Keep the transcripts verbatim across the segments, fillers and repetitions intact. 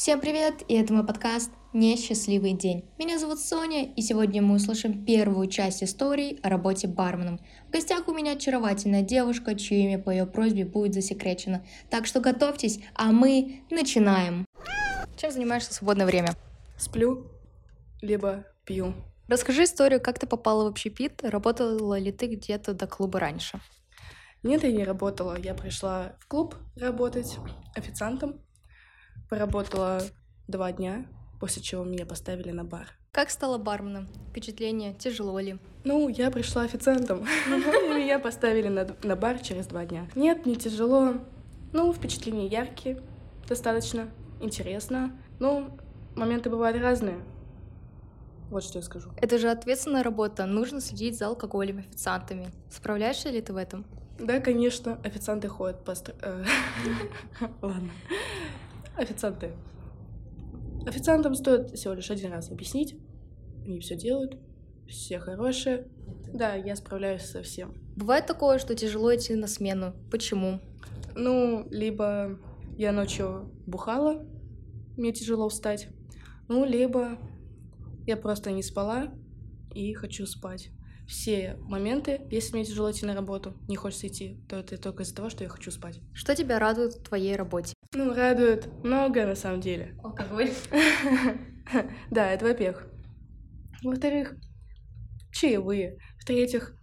Всем привет, и это мой подкаст «Несчастливый день». Меня зовут Соня, и сегодня мы услышим первую часть истории о работе барменом. В гостях у меня очаровательная девушка, чье имя по ее просьбе будет засекречено. Так что готовьтесь, а мы начинаем. Чем занимаешься в свободное время? Сплю, либо пью. Расскажи историю, как ты попала в общепит, работала ли ты где-то до клуба раньше? Нет, я не работала. Я пришла в клуб работать официантом. Поработала два дня, после чего меня поставили на бар. Как стала барменом? Впечатление? Тяжело ли? Ну, я пришла официантом, и меня поставили на бар через два дня. Нет, не тяжело. Ну, впечатления яркие, достаточно интересно. Ну, моменты бывают разные. Вот что я скажу. Это же ответственная работа. Нужно следить за алкоголем, официантами. Справляешься ли ты в этом? Да, конечно. Официанты ходят по... Ладно. Официанты. Официантам стоит всего лишь один раз объяснить. Они все делают, все хорошие. Да, я справляюсь со всем. Бывает такое, что тяжело идти на смену. Почему? Ну, либо я ночью бухала, мне тяжело встать. Ну, либо я просто не спала и хочу спать. Все моменты, если мне тяжело идти на работу, не хочется идти, то это только из-за того, что я хочу спать. Что тебя радует в твоей работе? Ну, радует много, на самом деле. Алкоголь? Да, это во-первых. Во-вторых, чаевые. В-третьих,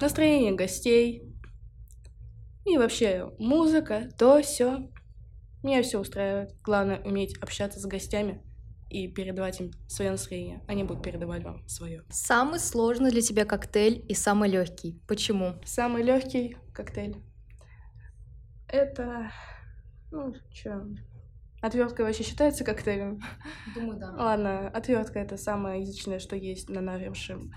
настроение гостей. И вообще музыка, то все. Меня все устраивает. Главное уметь общаться с гостями и передавать им свое настроение. Они будут передавать вам свое. Самый сложный для тебя коктейль и самый легкий. Почему? Самый легкий коктейль. Это... Ну, что? Отвертка вообще считается коктейлем? Думаю, да. Ладно, отвертка — это самое язычное, что есть на нашем,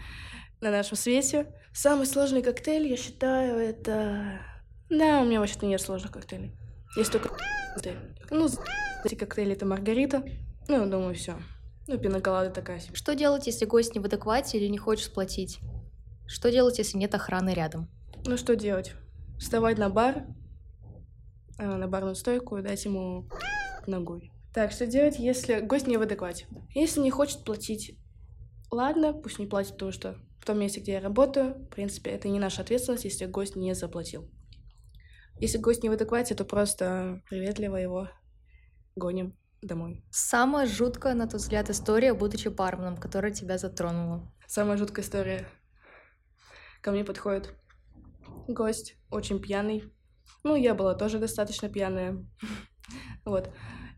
на нашем свете. Самый сложный коктейль, я считаю, это... Да, у меня вообще-то нет сложных коктейлей. Есть только коктейль. Ну, эти коктейли — это Маргарита. Ну, думаю, все. Ну, пиноколада такая себе. Что делать, если гость не в адеквате или не хочет платить? Что делать, если нет охраны рядом? Ну, что делать? Вставать на бар, на барную стойку и дать ему ногой. Так, что делать, если гость не в адеквате? Если не хочет платить, ладно, пусть не платит, потому что в том месте, где я работаю, в принципе, это не наша ответственность, если гость не заплатил. Если гость не в адеквате, то просто приветливо его гоним домой. Самая жуткая, на тот взгляд, история, будучи барменом, которая тебя затронула. Самая жуткая история. Ко мне подходит гость, очень пьяный. Ну, я была тоже достаточно пьяная. Вот.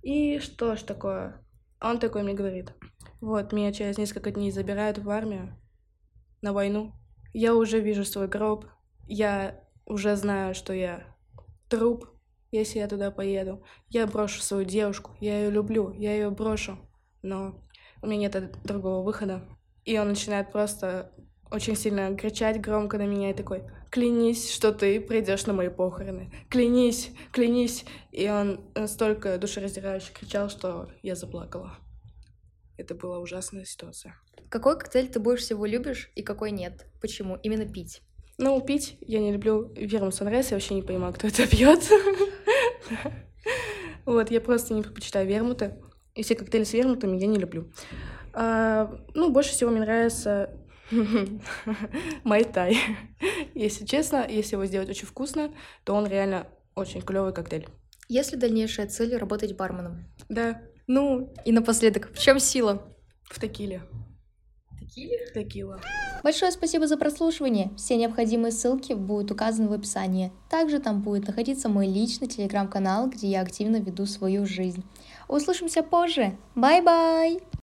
И что ж такое? Он такой мне говорит. Вот, меня через несколько дней забирают в армию, на войну. Я уже вижу свой гроб. Я уже знаю, что я труп. Если я туда поеду, я брошу свою девушку, я ее люблю, я ее брошу, но у меня нет другого выхода. И он начинает просто очень сильно кричать громко на меня и такой: клянись, что ты придешь на мои похороны, клянись, клянись. И он настолько душераздирающе кричал, что я заплакала. Это была ужасная ситуация. Какой коктейль ты больше всего любишь и какой нет? Почему именно пить? Ну, пить я не люблю. Вермут Санрайз, я вообще не понимаю, кто это пьет. Вот, я просто не предпочитаю вермута. И все коктейли с вермутами я не люблю. Ну, больше всего мне нравится Май-тай. Если честно, если его сделать очень вкусно, то он реально очень клевый коктейль. Есть ли дальнейшая цель работать барменом? Да. Ну, и напоследок, в чем сила? В текиле. Текила. Большое спасибо за прослушивание. Все необходимые ссылки будут указаны в описании. Также там будет находиться мой личный телеграм-канал, где я активно веду свою жизнь. Услышимся позже. Бай-бай!